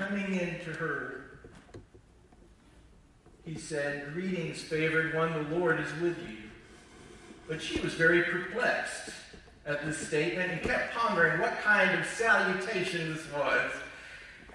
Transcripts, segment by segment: Coming in to her, he said, "Greetings, favored one, the Lord is with you." But she was very perplexed at this statement and kept pondering what kind of salutation this was.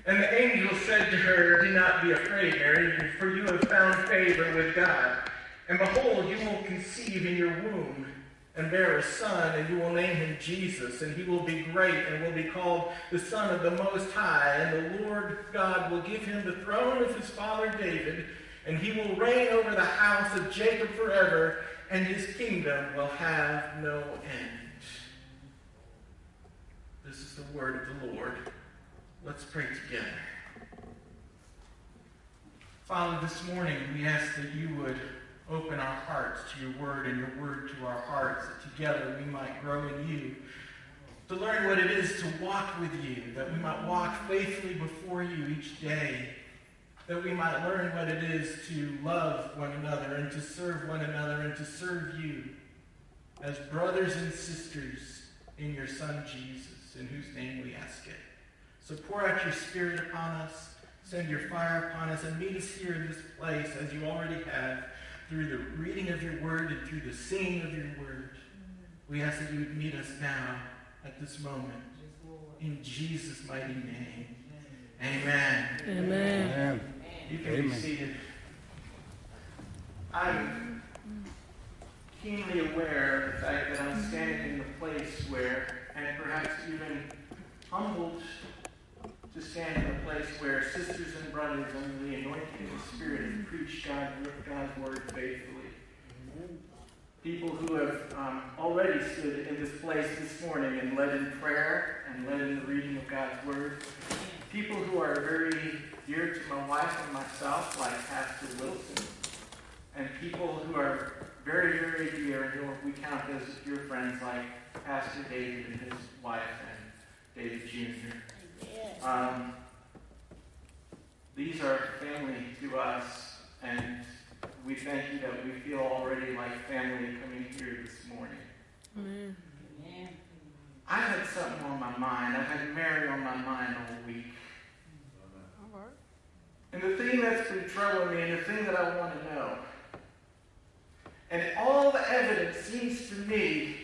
And the angel said to her, "Do not be afraid, Mary, for you have found favor with God. And behold, you will conceive in your womb and bear a son, and you will name him Jesus, and he will be great and will be called the Son of the Most High. And the Lord God will give him the throne of his father David, and he will reign over the house of Jacob forever, and his kingdom will have no end." This is the word of the Lord. Let's pray together. Father, this morning we ask that you would open our hearts to your word and your word to our hearts, that together we might grow in you, to learn what it is to walk with you, that we might walk faithfully before you each day, that we might learn what it is to love one another and to serve one another and to serve you as brothers and sisters in your Son Jesus, in whose name we ask it. So pour out your Spirit upon us, send your fire upon us, and meet us here in this place as you already have, through the reading of your word and through the singing of your word. We ask that you would meet us now at this moment. In Jesus' mighty name, amen. Amen. Amen. You can be seated. I'm keenly aware of the fact that I'm standing in the place where, and perhaps even humbled to stand in a place where sisters and brothers under the anointing of the Spirit have preached God's word faithfully. Amen. People who have already stood in this place this morning and led in prayer and led in the reading of God's word. People who are very dear to my wife and myself, like Pastor Wilson. And people who are very, very dear, who we count as dear friends, like Pastor David and his wife and David Jr. These are family to us, and we thank you that we feel already like family coming here this morning. Amen. Amen. I had something on my mind. I had Mary on my mind all week. And the thing that's been troubling me, and the thing that I want to know, and all the evidence seems to me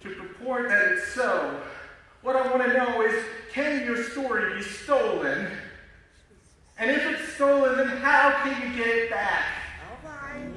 to purport that it's so. What I want to know is, can your story be stolen? And if it's stolen, then how can you get it back? Right.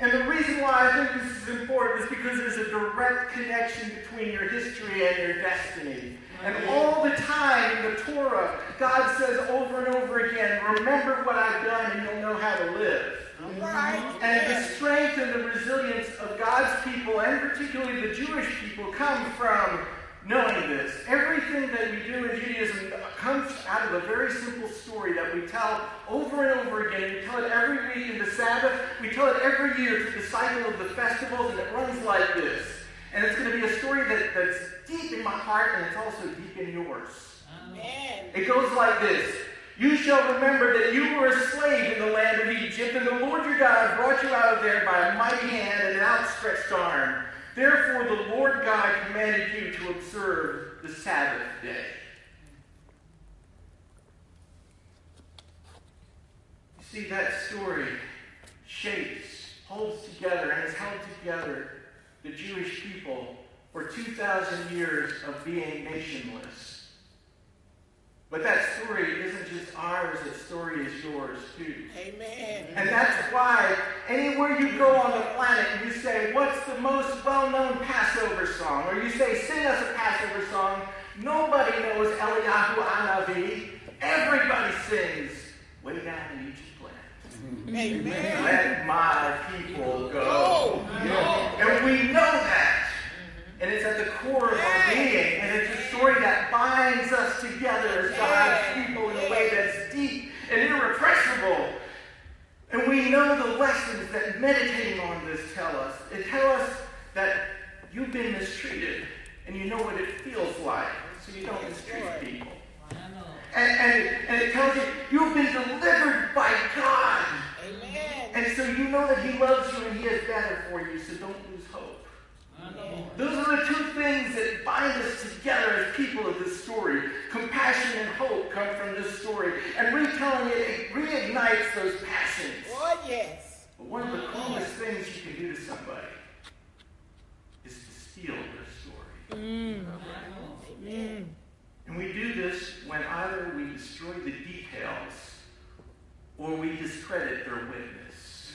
And the reason why I think this is important is because there's a direct connection between your history and your destiny. Right. And all the time in the Torah, God says over and over again, remember what I've done and you'll know how to live. Right. And the strength and the resilience of God's people, and particularly the Jewish people, come from knowing this. Everything that we do in Judaism comes out of a very simple story that we tell over and over again. We tell it every week in the Sabbath. We tell it every year through the cycle of the festivals, and it runs like this. And it's going to be a story that's deep in my heart, and it's also deep in yours. Amen. It goes like this. You shall remember that you were a slave in the land of Egypt, and the Lord your God brought you out of there by a mighty hand and an outstretched arm. Therefore, the Lord God commanded you to observe the Sabbath day. You see, that story shapes, holds together, and has held together the Jewish people for 2,000 years of being nationless. But that story isn't just ours, that story is yours too. Amen. And that's why anywhere you go on the planet and you say, what's the most well-known Passover song? Or you say, sing us a Passover song. Nobody knows Eliyahu Hanavi. Everybody sings, way down in Egypt land. Amen. Let my people go. And we know that. And it's at the core of our being. And it's a story that binds us together as God's people in a way that's deep and irrepressible. And we know the lessons that meditating on this tell us. It tells us that you've been mistreated. And you know what it feels like. So you don't mistreat people. And it tells you you've been delivered by God. Amen. And so you know that he loves you and he is better for you. So don't lose hope. Those are the two things that bind us together as people of this story. Compassion and hope come from this story. reignites those passions. Oh, yes. But one of the coolest things you can do to somebody is to steal their story. Mm. Amen. And we do this when either we destroy the details or we discredit their witness.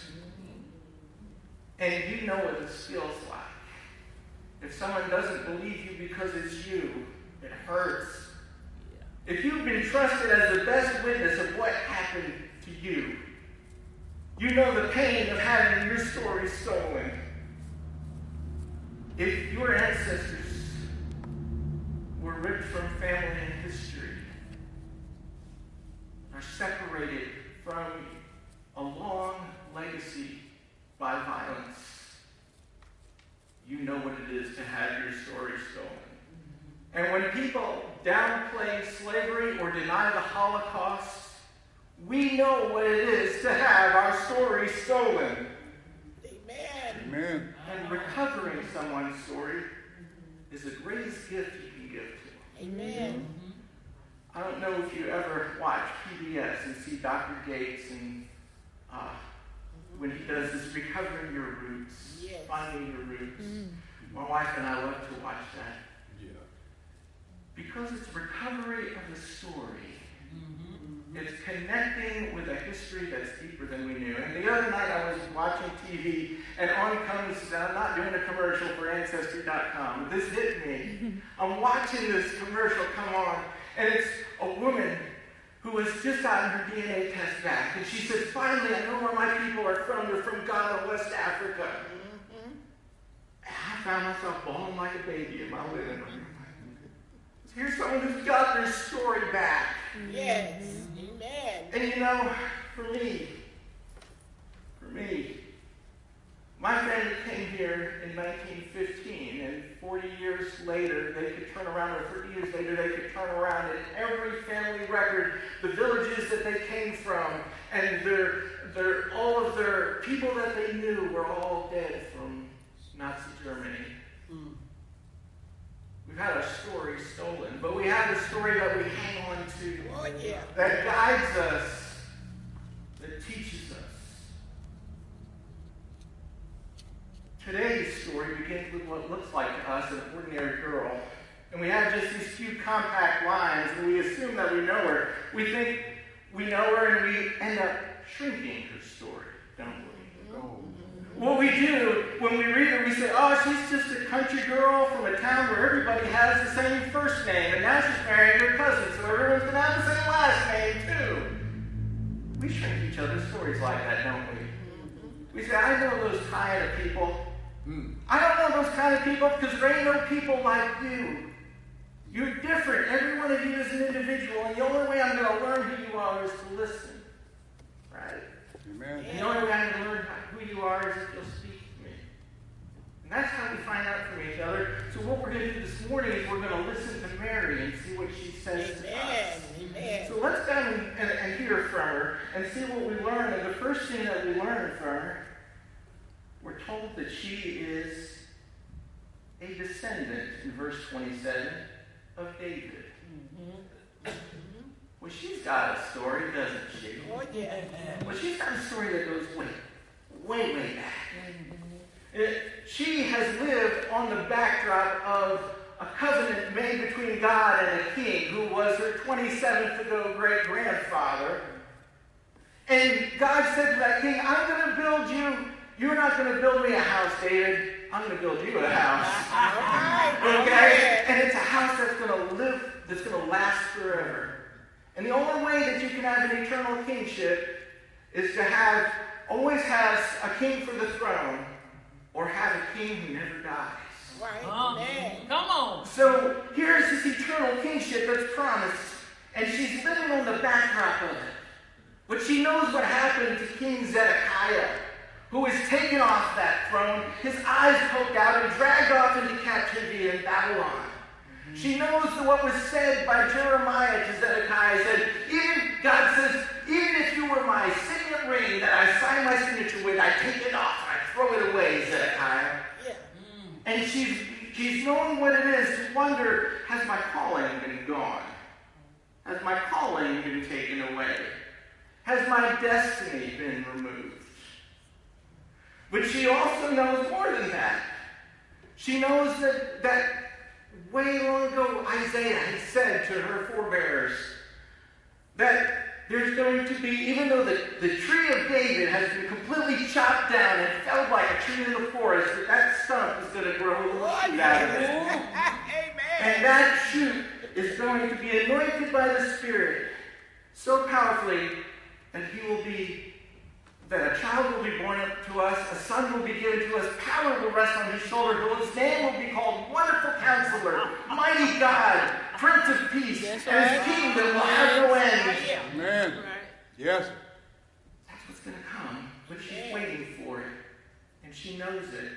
And you know what this feels like. If someone doesn't believe you because it's you, it hurts. If you've been trusted as the best witness of what happened to you, you know the pain of having your story stolen. If your ancestors were ripped from family and history, are separated from a long legacy by violence, you know what it is to have your story stolen. And when people downplay slavery or deny the Holocaust, we know what it is to have our story stolen. Amen. Amen. And recovering someone's story is the greatest gift you can give to them. Amen. I don't know if you ever watch PBS and see Dr. Gates and when he does this recovering your roots, yes. Finding your roots. Mm-hmm. My wife and I love to watch that. Because it's recovery of the story. Mm-hmm. It's connecting with a history that's deeper than we knew. And the other night I was watching TV, and on comes, I'm not doing a commercial for Ancestry.com, but this hit me. I'm watching this commercial come on, and it's a woman who was just gotten her DNA test back. And she says, finally, I know where my people are from. They're from Ghana, West Africa. Mm-hmm. I found myself bawling like a baby in my living room. Here's someone who's got their story back. Yes. Amen. And you know, for me, my family came here in 1915, and 40 years later, they could turn around, or 30 years later, they could turn around in every family record, the villages that they came from, and their all of their people that they knew were all dead from Nazi Germany. Mm. We've had our story stolen, but we have a story that we hang on to, oh, yeah. That guides us, that teaches us. Today's story begins with what looks like to us an ordinary girl, and we have just these few compact lines, and we assume that we know her. We think we know her, and we end up shrinking her story, don't we? Mm-hmm. Oh. What we do when we read her, we say, oh, she's just a country girl from a town where everybody has the same first name, and now she's marrying her cousin, so everyone's going to have the same last name, too. We shrink each other's stories like that, don't we? We say, I know those kind of people. I don't know those kind of people because there ain't no people like you. You're different. Every one of you is an individual, and the only way I'm going to learn who you are is to listen. Right? Amen. And the only way I'm going to learn who you are is if you'll speak to me. And that's how we find out from each other. So what we're going to do this morning is we're going to listen to Mary and see what she says Amen. To us. Amen. So let's go and hear from her and see what we learn. And the first thing that we learn from her, we're told that she is a descendant, in verse 27, of David. Mm-hmm. Well, she's got a story, doesn't she? Oh, yeah. Well, she's got a story that goes way back. Mm-hmm. She has lived on the backdrop of a covenant made between God and a king who was her 27th great-grandfather. And God said to that king, I'm going to build you. You're not going to build me a house, David. I'm going to build you a house. Okay? And it's a house that's going to live, that's going to last forever. And the only way that you can have an eternal kingship is to always have a king for the throne, or have a king who never dies. Right. Come on. So here's this eternal kingship that's promised, and she's living on the backdrop of it. But she knows what happened to King Zedekiah, who was taken off that throne, his eyes poked out, and dragged off into captivity in Babylon. She knows what was said by Jeremiah to Zedekiah. He said, God says, even if you were my signet ring that I sign my signature with, I take it off and I throw it away, Zedekiah. Yeah. Mm. And she's knowing what it is to wonder, has my calling been gone? Has my calling been taken away? has my destiny been removed? But she also knows more than that. She knows that way long ago Isaiah had said to her forebears that there's going to be, even though the tree of David has been completely chopped down and felled like a tree in the forest, that stump is going to grow a shoot out of it. And that shoot is going to be anointed by the Spirit so powerfully, and that a child will be born to us, a son will be given to us, power will rest on his shoulder, though his name will be called Wonderful Counselor, Mighty God, Prince of Peace, and his kingdom will have no end. Amen. Right. Yes. That's what's going to come, but she's waiting for it, and she knows it.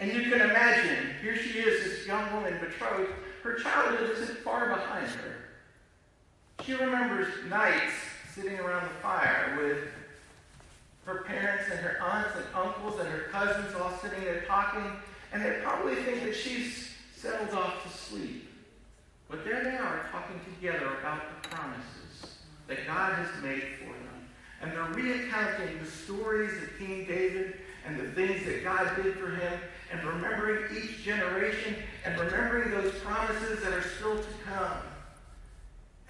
And you can imagine, here she is, this young woman betrothed, her childhood isn't far behind her. She remembers nights sitting around the fire with her parents and her aunts and uncles and her cousins all sitting there talking, and they probably think that she's settled off to sleep. But there they are talking together about the promises that God has made for them. And they're recounting the stories of King David and the things that God did for him, and remembering each generation and remembering those promises that are still to come.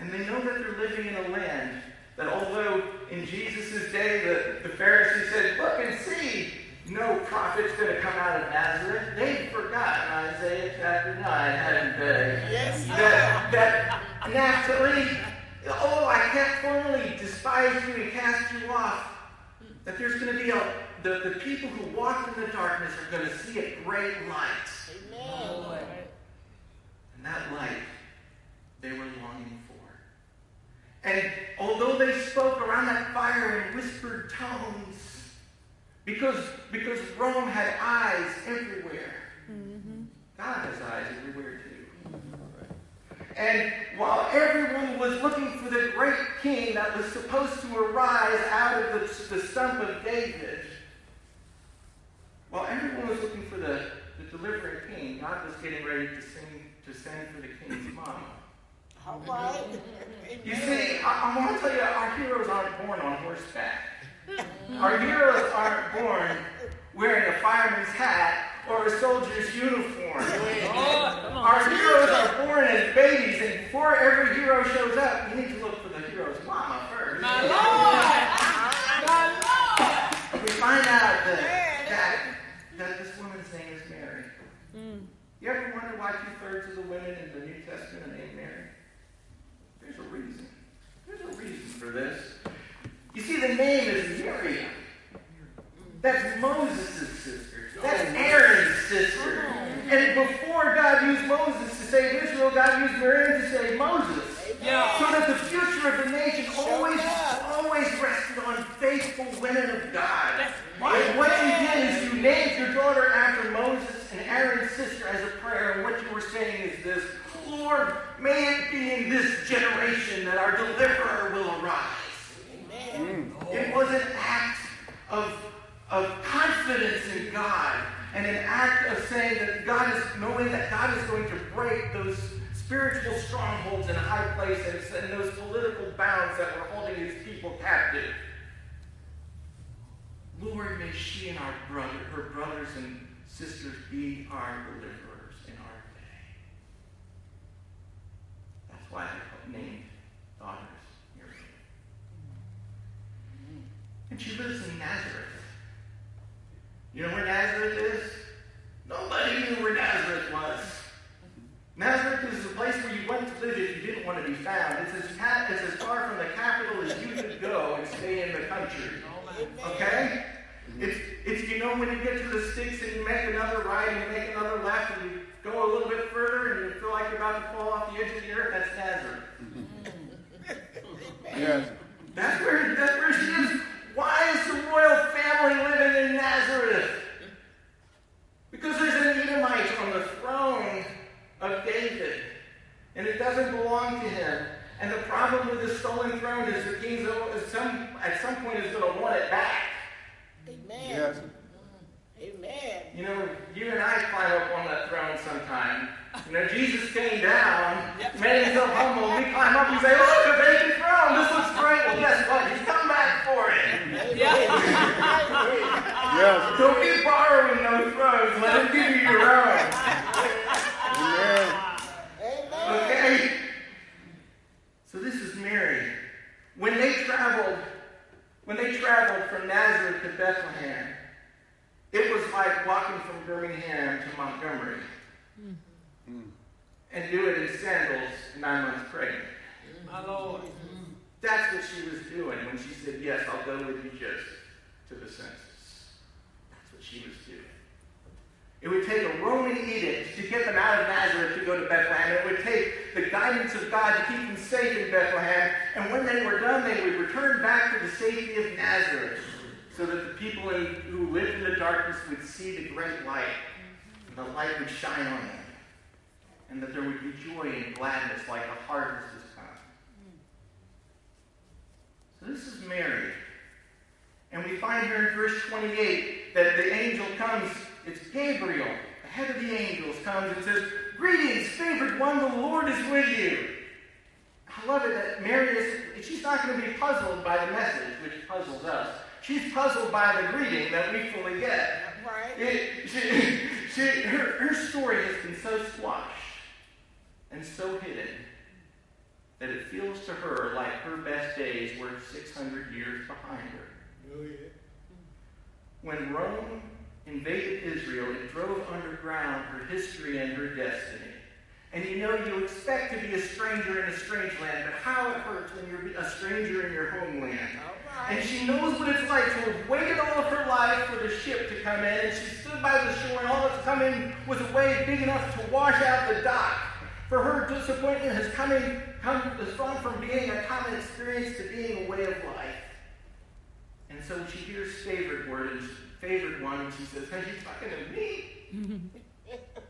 And they know that they're living in a land that, although in Jesus' day the Pharisees said, "Look and see, no prophet's going to come out of Nazareth," they'd forgotten Isaiah chapter 9, hadn't they? Yes. That Naphtali, "Oh, I can't formally despise you and cast you off." That there's going to be the people who walk in the darkness are going to see a great light. Amen. And that light they were longing for. And although they spoke around that fire in whispered tones, because Rome had eyes everywhere, God has eyes everywhere too. Mm-hmm. And while everyone was looking for the great king that was supposed to arise out of the stump of David, while everyone was looking for the delivering king, God was getting ready to send for the king's mama. Right. You see, I want to tell you, our heroes aren't born on horseback. Our heroes aren't born wearing a fireman's hat or a soldier's uniform. Our heroes are born as babies, and before every hero shows up, you need to look for the hero's mama first. My Lord! My Lord! We find out that this woman's name is Mary. You ever wonder why 2/3 of the women in the New Testament are named Mary? There's a reason. There's a reason for this. You see, the name is Miriam. That's Moses' sister. That's Aaron's sister. And before God used Moses to save Israel, God used Miriam to save Moses. Yeah. So that the future of the nation always rested on faithful women of God. And what you did is you named your daughter after Moses and Aaron's sister as a prayer. And what you were saying is this: Lord, may it be in this generation that our deliverer will arise. Amen. It was an act of confidence in God, and an act of saying that knowing that God is going to break those spiritual strongholds in high places and those political bounds that were holding his people captive. Lord, may she and her brothers and sisters be our deliverers. Why they named daughters Miriam. And she lives in Nazareth. You know where Nazareth is? Nobody knew where Nazareth was. Nazareth is the place where you went to live if you didn't want to be found. It's as far from the capital as you could go and stay in the country. Okay? It's when you get to the sticks and you make another right and you make another left and you go a little bit further and you feel like you're about to fall off the edge of the earth, that's Nazareth. Yes. That's where she is. Why is the royal family living in Nazareth? Because there's an Edomite on the throne of David, and it doesn't belong to him. And the problem with the stolen throne is the king at some point is going to want it back. Amen. Yes. Amen. You and I climb up on that throne sometime. Jesus came down, made himself humble. We climb up and say, "Look, a vacant throne. This looks great." Well, guess what? He's come back Yes. Don't be borrowing those roads. Let him give you your road. Amen. Amen. Okay. So this is Mary. When they traveled from Nazareth to Bethlehem, it was like walking from Birmingham to Montgomery. Mm-hmm. And do it in sandals, 9 months pregnant. Mm-hmm. My Lord. Mm-hmm. That's what she was doing when she said, yes, I'll go with you, Joseph, to the census. That's what she was doing. It would take a Roman edict to get them out of Nazareth to go to Bethlehem. It would take the guidance of God to keep them safe in Bethlehem. And when they were done, they would return back to the safety of Nazareth so that the people who lived in the darkness would see the great light. And the light would shine on them. And that there would be joy and gladness like a harvest has come. So this is Mary. And we find her in verse 28 that the angel comes. It's Gabriel, the head of the angels, comes and says, greetings, favored one, the Lord is with you. I love it that Mary she's not going to be puzzled by the message, which puzzles us. She's puzzled by the greeting that we fully get. Right. Her story has been so squashed and so hidden that it feels to her like her best days were 600 years behind her. Oh, yeah. When Rome invaded Israel, it drove underground her history and her destiny. And you expect to be a stranger in a strange land, but how it hurts when you're a stranger in your homeland. Right. And she knows what it's like to have waited all of her life for the ship to come in, and she stood by the shore, and all that's come in was a wave big enough to wash out the dock. For her, disappointment has come from being a common experience to being a way of life. And so she hears favored one, and she says, hey, you're talking to me?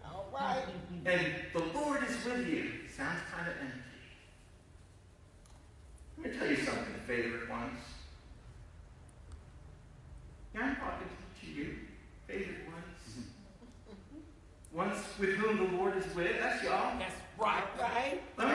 All right. And the Lord is with you. Sounds kind of empty. Let me tell you something, favored ones. Yeah, I'm talking to you, favored ones. Ones with whom the Lord is with. That's y'all. That's right. Right. Let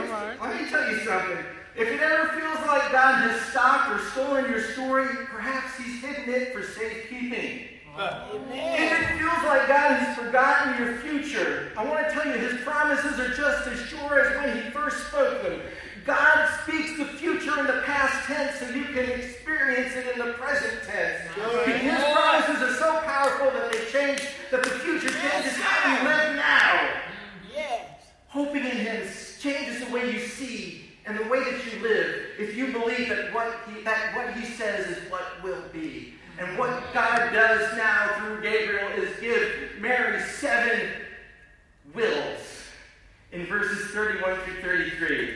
me tell you something. If it ever feels like God has stopped or stolen your story, perhaps he's hidden it for safekeeping. Amen. If it feels like God has forgotten your future, I want to tell you his promises are just as sure as when he first spoke them. God speaks the future in the past tense so you can experience it in the present tense. Amen. His promises are so powerful that they change, that the future changes how you live now. Yes. Hoping in him changes the way you see and the way that you live, if you believe that what he says is what will be. And what God does now through Gabriel is give Mary 7 wills. In verses 31 through 33,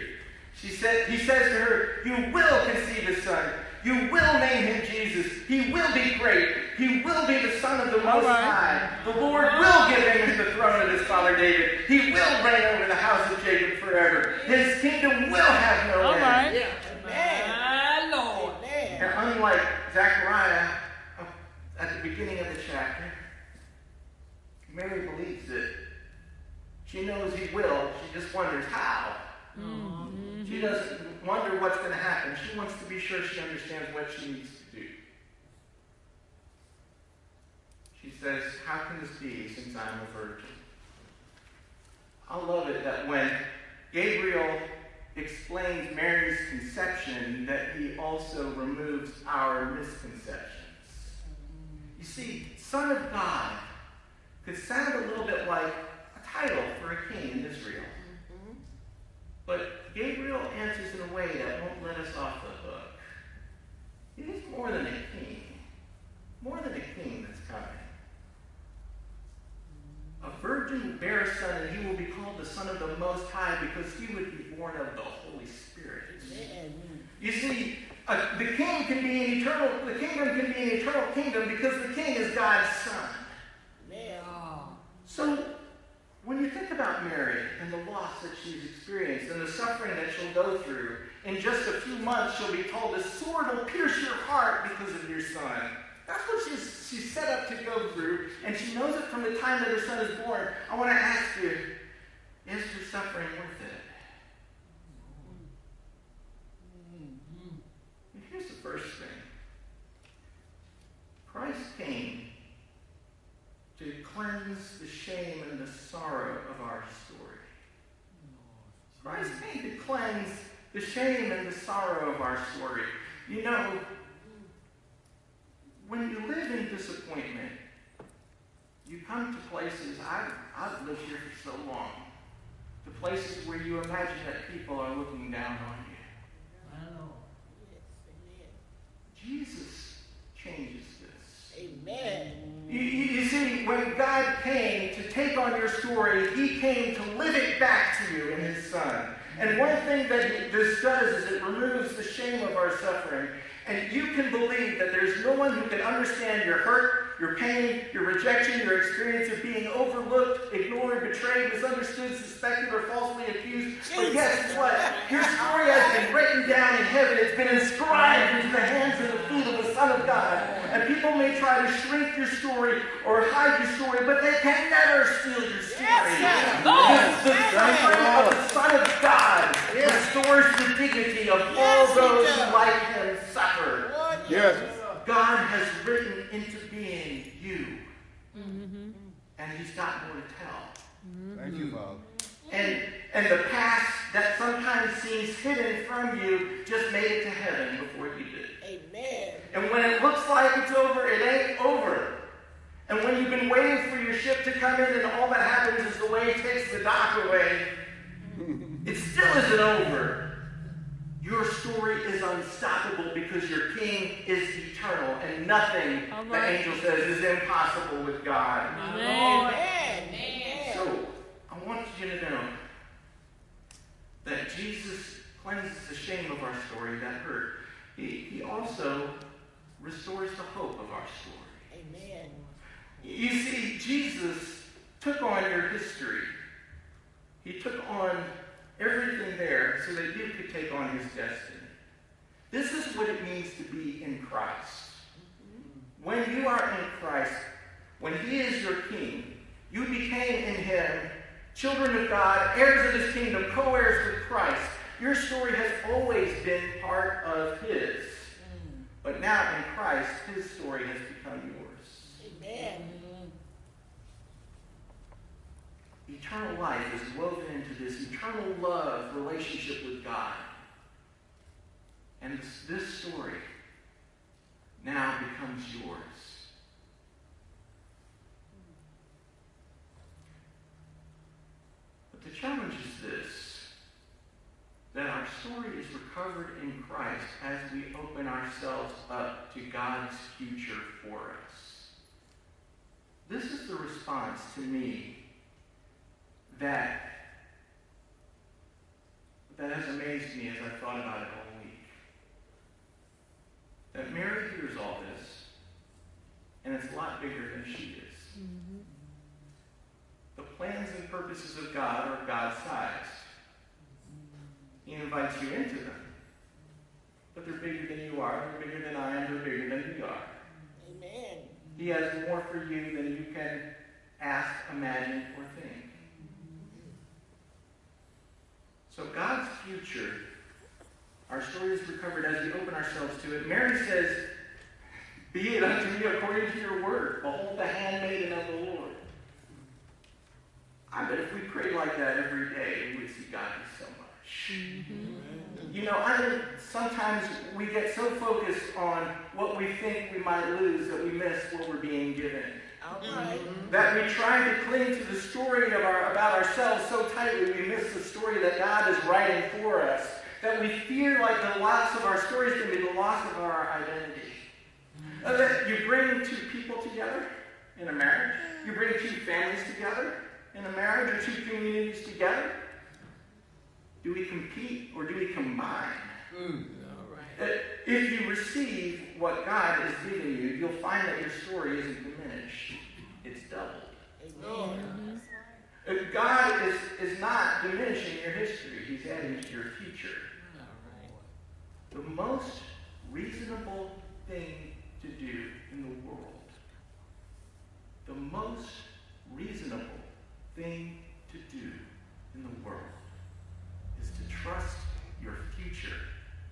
he says to her, you will conceive a son. You will name him Jesus. He will be great. He will be the Son of the Most High. The Lord will give him the throne of his father David. He will reign over the house of Jacob forever. His kingdom will have no end. Right. Yeah. Amen. My Lord. Amen. And unlike Zechariah at the beginning of the chapter, Mary believes it. She knows he will. She just wonders how. Mm-hmm. She doesn't wonder what's going to happen. She wants to be sure she understands what she needs to do. She says, how can this be since I'm a virgin? I love it that when Gabriel explains Mary's conception, that he also removes our misconceptions. You see, Son of God could sound a little bit like a title for a king in Israel. But Gabriel answers in a way that won't let us off the hook. It is more than a king. More than a king that's coming. A virgin will bear a son, and he will be called the Son of the Most High because he would be born of the Holy Spirit. Amen. You see, the kingdom can be an eternal kingdom because the king is God's son. Amen. So when you think about Mary and the loss that she's experienced and the suffering that she'll go through, in just a few months she'll be told, a sword will pierce your heart because of your son. That's what she's set up to go through, and she knows it from the time that her son is born. I want to ask you, is her suffering worth it? And here's the first thing. Christ came becomes the shame and the sorrow of our story. Christ came to cleanse the shame and the sorrow of our story. You know, when you live in disappointment, you come to places, I've lived here for so long, to places where you imagine that people are looking down on you. I know. Jesus changes this. Amen. You see, when God came to take on your story, he came to live it back to you in his Son. And one thing that this does is it removes the shame of our suffering. And you can believe that there's no one who can understand your hurt, your pain, your rejection, your experience of being overlooked, ignored, betrayed, misunderstood, suspected, or falsely accused. But guess what? Your story has been written down in heaven. It's been inscribed into the hands and the feet of the Son of God. And people may try to shrink your story or hide your story, but they can never steal your story. Yes, the story of the Son of God restores the dignity of all those who like him suffer. Yes. God has written into being you. Mm-hmm. And he's got more to tell. Thank you, Bob. And the past that sometimes seems hidden from you just made it to heaven before you did. Amen. And when it looks like it's over, it ain't over. And when you've been waiting for your ship to come in and all that happens is the wave takes the dock away, it still isn't over. Your story is unstoppable because your King is eternal, and nothing, the angel says, is impossible with God. Amen. So, I want you to know that Jesus cleanses the shame of our story, that hurt. He also restores the hope of our story. Amen. You see, Jesus took on your history. He took on everything there so that you could take on his destiny. This is what it means to be in Christ. When you are in Christ, when he is your King, you became in him children of God, heirs of his kingdom, co-heirs with Christ. Your story has always been part of his. But now in Christ, his story has become yours. Amen. Eternal life is woven into this eternal love relationship with God. And this story now becomes yours. But the challenge is this, that our story is recovered in Christ as we open ourselves up to God's future for us. This is the response to me that has amazed me as I thought about it all week. That Mary hears all this, and it's a lot bigger than she is. Mm-hmm. The plans and purposes of God are God-sized. He invites you into them. But they're bigger than you are, they're bigger than I am, they're bigger than we are. Amen. He has more for you than you can ask, imagine, or think. So God's future, our story is recovered as we open ourselves to it. Mary says, "Be it unto me according to your word. Behold the handmaiden of the Lord." I bet if we prayed like that every day, we would see God do so much. Mm-hmm. You know, I think sometimes we get so focused on what we think we might lose that we miss what we're being given. Mm-hmm. That we try to cling to the story about ourselves so tightly we miss the story that God is writing for us. That we fear like the loss of our stories can be the loss of our identity. Mm-hmm. That you bring two people together in a marriage. You bring two families together in a marriage or two communities together. Do we compete or do we combine? Mm. All right. If you receive what God is giving you, you'll find that your story isn't diminished. It's doubled. Amen. God is not diminishing your history. He's adding to your future. All right. The most reasonable thing to do in the world, the most reasonable thing to do in the world is to trust your future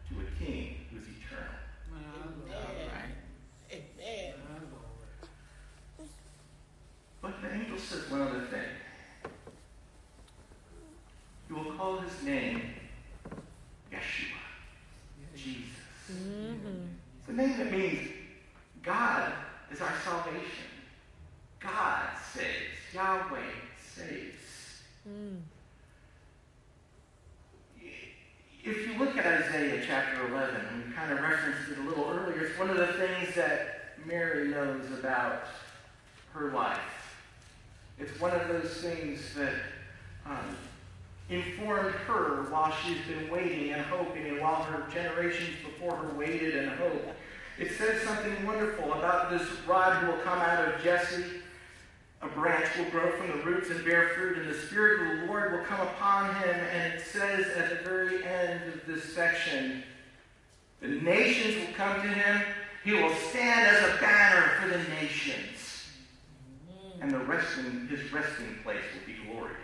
to a King who is eternal. Amen. Amen. But the angel says Mm-hmm. It's the name that means God is our salvation. God saves. Yahweh saves. Mm. If you look at Isaiah chapter 11, we kind of referenced it a little earlier, it's one of the things that Mary knows about her life. It's one of those things that informed her while she's been waiting and hoping, and while her generations before her waited and hoped. It says something wonderful about this rod will come out of Jesse, a branch will grow from the roots and bear fruit, and the Spirit of the Lord will come upon him. And it says at the very end of this section, the nations will come to him. He will stand as a banner for the nations. And his resting place will be glorious.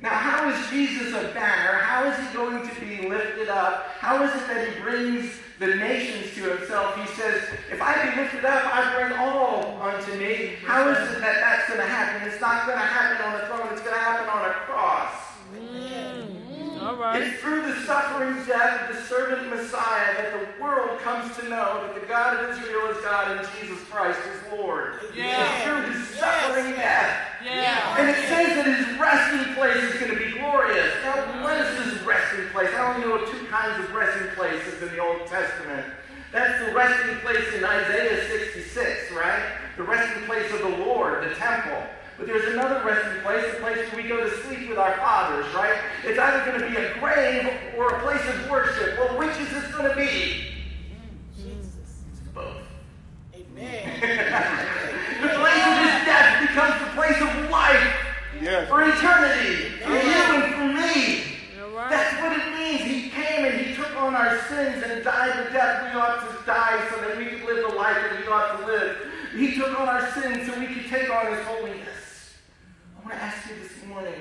Now, how is Jesus a banner? How is he going to be lifted up? How is it that he brings the nations to himself? He says, if I be lifted up, I bring all unto me. How is it that that's going to happen? It's not going to happen on a throne. It's going to happen on a cross. Mm. All right. It's through the suffering death of the servant Messiah that the world comes to know that the God of Israel is God and Jesus Christ is Lord. Yeah. It's through his suffering death. Yeah. And it says that his resting place is going to be glorious. Now, what is this resting place? I only know of two kinds of resting places in the Old Testament. That's the resting place in Isaiah 66, right? The resting place of the Lord, the temple. But there's another resting place, the place where we go to sleep with our fathers, right? It's either going to be a grave or a place of worship. Well, which is this going to be? Jesus. It's both. Amen. The place of his death becomes the place of life for eternity, for you and for me. Right. That's what it means. He came and he took on our sins and died the death we ought to die so that we could live the life that we ought to live. He took on our sins so we could take on his holiness. I want to ask you this morning,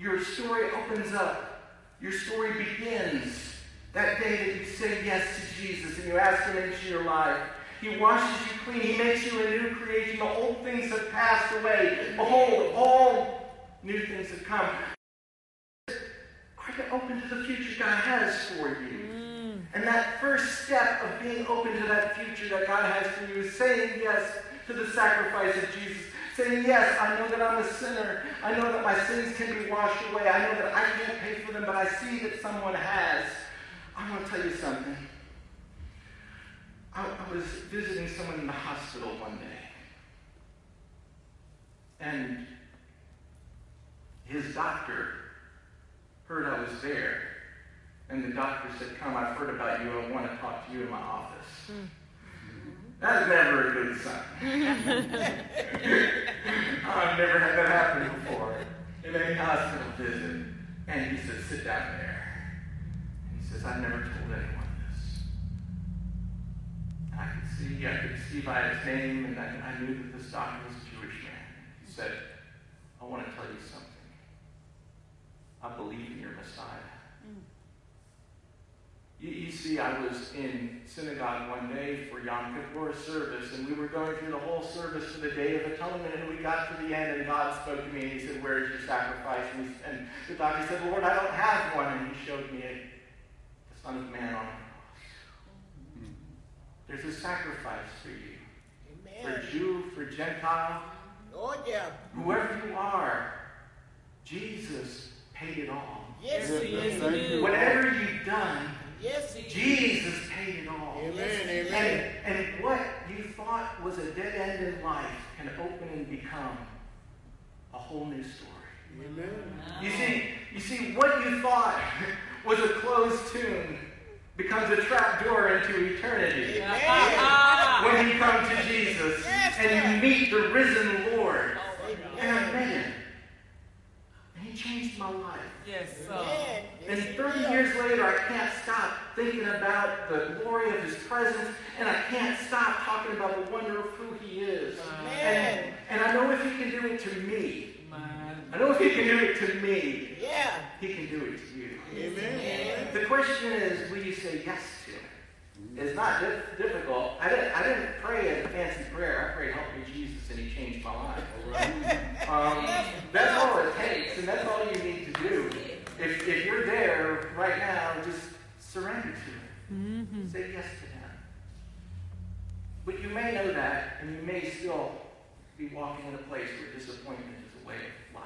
your story opens up. Your story begins that day that you say yes to Jesus and you ask him into your life. He washes you clean. He makes you a new creation. The old things have passed away. Behold, all new things have come. Are you open to the future God has for you? Mm. And that first step of being open to that future that God has for you is saying yes to the sacrifice of Jesus. Saying, yes, I know that I'm a sinner. I know that my sins can be washed away. I know that I can't pay for them, but I see that someone has. I want to tell you something. I was visiting someone in the hospital one day, and his doctor heard I was there, and the doctor said, come, I've heard about you, I want to talk to you in my office. Mm-hmm. That is never a good sign. I've never had that happen before in any hospital visit. And he said, sit down there. And he says, I've never told anyone. I could see by his name, and I knew that this doctor was a Jewish man. He said, I want to tell you something. I believe in your Messiah. Mm. You see, I was in synagogue one day for Yom Kippur service, and we were going through the whole service to the Day of Atonement, and we got to the end, and God spoke to me, and he said, where is your sacrifice? And the doctor said, Lord, I don't have one. And he showed me the Son of Man on it. There's a sacrifice for you. Amen. For Jew, for Gentile. Oh, yeah. Whoever you are, Jesus paid it all. Yes, he is. Whatever you've done, yes, Jesus paid it all. Amen, amen. And what you thought was a dead end in life can open and become a whole new story. Amen. Wow. You see, what you thought was a closed tomb becomes a trapdoor into eternity. Yeah. When you come to Jesus and you meet the risen Lord, and man, he changed my life. Yes. And 30 years later, I can't stop thinking about the glory of his presence, and I can't stop talking about the wonder of who he is. And I know if he can do it to me, he can do it to you. Amen. Amen. The question is, will you say yes to it? It's not difficult. I didn't pray a fancy prayer. I prayed, help me, Jesus, and he changed my life. That's all it takes, and that's all you need to do. If you're there right now, just surrender to it. Mm-hmm. Say yes to him. But you may know that, and you may still be walking in a place where disappointment is a way of life,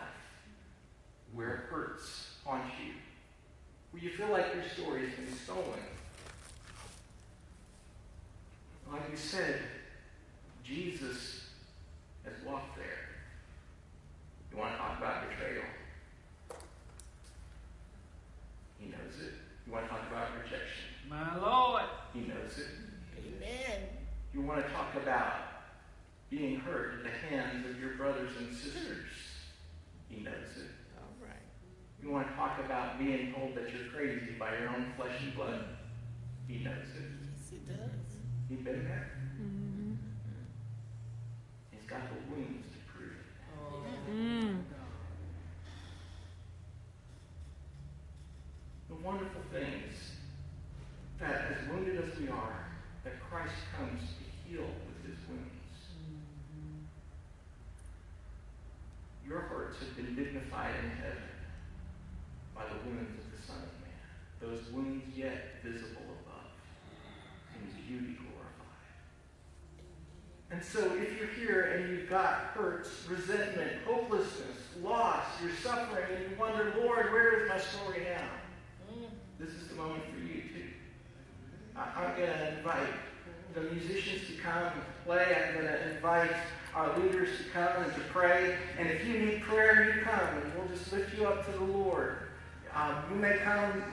where it hurts, haunts you, where you feel like your story has been stolen. Like we said, Jesus has walked there. You want to talk about betrayal? He knows it. You want to talk about rejection? My Lord. He knows it. Amen. You want to talk about being hurt at the hands of your brothers and sisters? He knows it. All right. You want to talk about being told that you're crazy by your own flesh and blood? He knows it. Yes, he does. He's been there. Mm-hmm. He's got the wounds to prove it. Oh. Mm. The wonderful thing is that as wounded as we are, that Christ comes to heal with his wounds. Mm-hmm. Your hearts have been dignified in heaven by the wounds of the Son of Man, those wounds yet visible above, in beauty glorified. And so if you're here and you've got hurts, resentment, hopelessness, loss, you're suffering, and you wonder, Lord, where is my story now? This is the moment for you, too. I'm going to invite the musicians to come and play. I'm going to invite our leaders to come and to pray. And if you need prayer, you come, and we'll just lift you up to the Lord. You may come.